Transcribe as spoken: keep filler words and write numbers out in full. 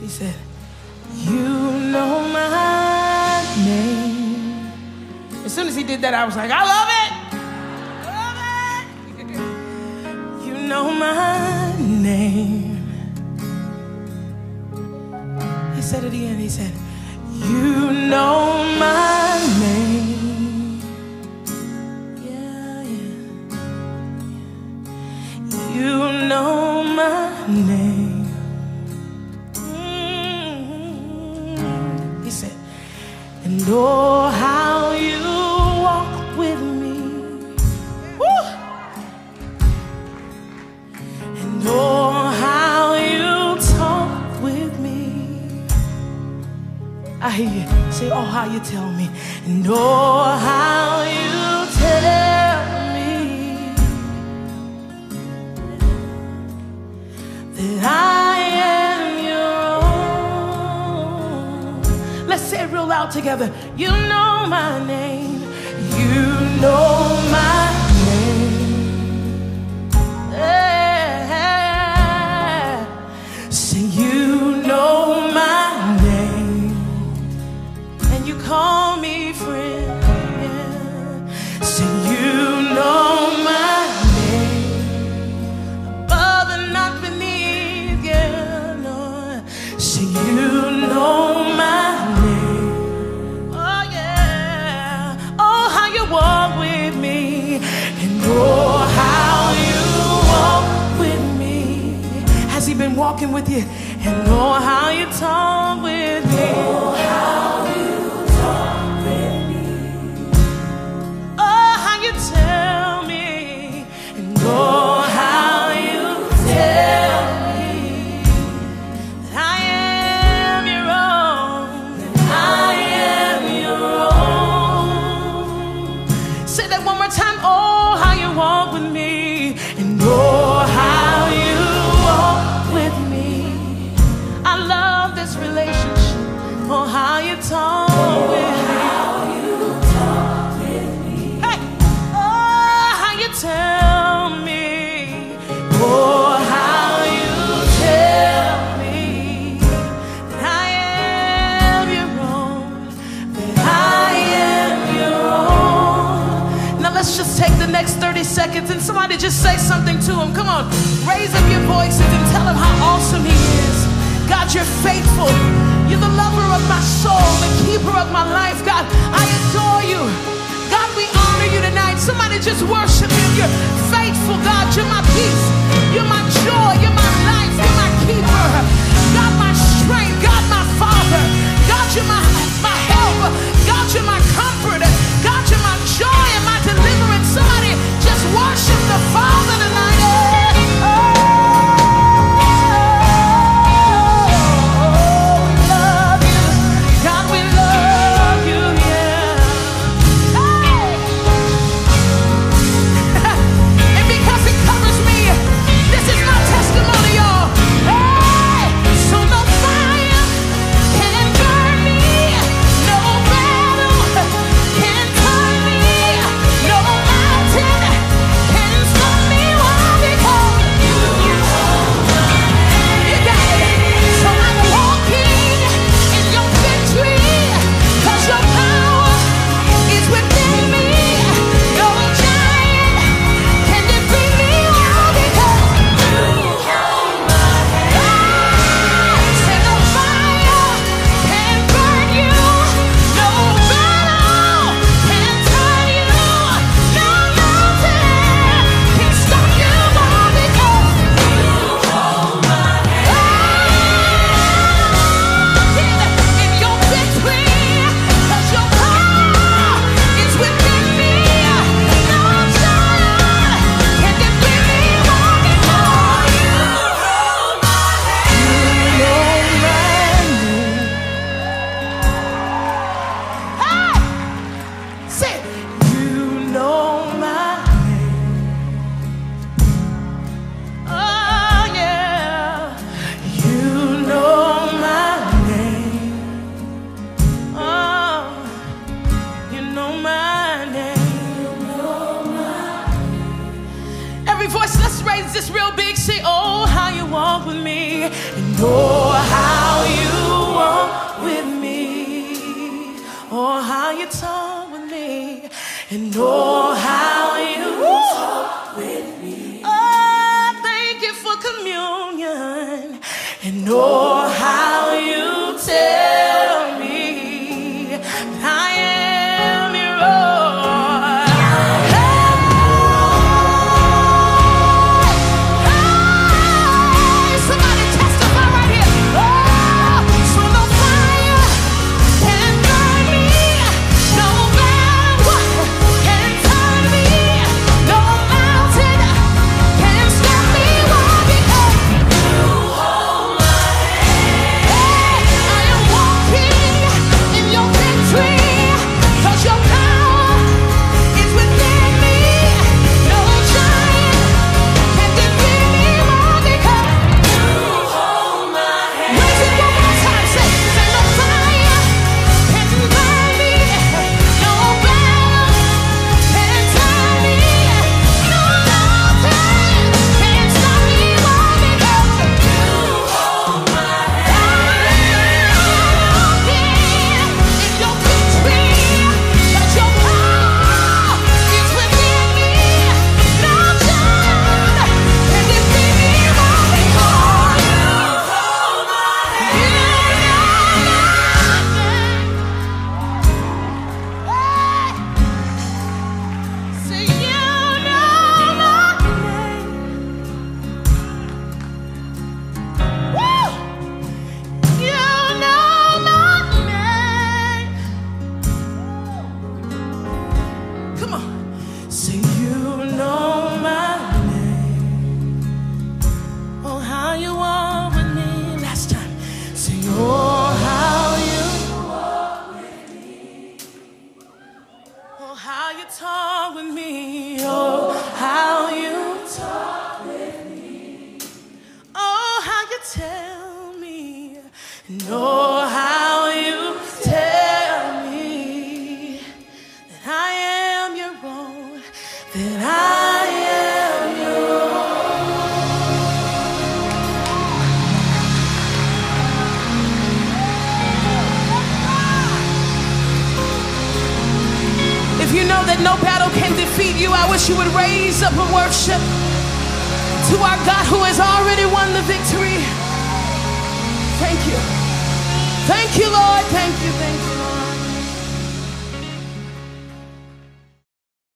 He said, "You know my name." As soon as he did that, I was like, I love it. I love it. You know my name. He said at the end, he said, "You know my name." Yeah, yeah. You know my name. Mm-hmm. He said, "And oh, how you walk with me. Woo! And oh, I hear you say, oh, how you tell me, and oh, how you tell me that I am your own." Let's say it real loud together. You know my name. You know my name. Yeah. Say, you know. Call me friend, yeah. So you know my name, above and not beneath, yeah, Lord. So you know my name, oh yeah. Oh, how you walk with me, and oh, how you walk with me. Has he been walking with you? And oh, how you talk with me. Oh, how tell me, and oh, how you tell me that I am your own, that I am your own. Say that one more time. Oh, how you walk with me, and oh, how you walk with me. I love this relationship. Oh, how you talk with me. Tell me, oh, how you tell me that I am your own, that I am your own. Now let's just take the next thirty seconds and somebody just say something to him. Come on, raise up your voices and tell him how awesome he is. God, you're faithful. You're the lover of my soul, the keeper of my life. God, I adore you. God, we honor you tonight. Somebody just worship him. You're faithful, God. You're my peace. You're my joy. You're my life. You're my keeper. God, my strength. God, my father. God, you're my, my helper. God, you're my comforter. God, you're my joy and my deliverance. Somebody just worship the Father tonight. Oh, oh, we love you. God, we love you, yeah. This is not for how you walk with me, or how you talk with me, and oh, how you talk with me. Oh, thank you for communion, and oh, how you tell me I am your own. Thank you, Lord. Thank you, thank you, Lord.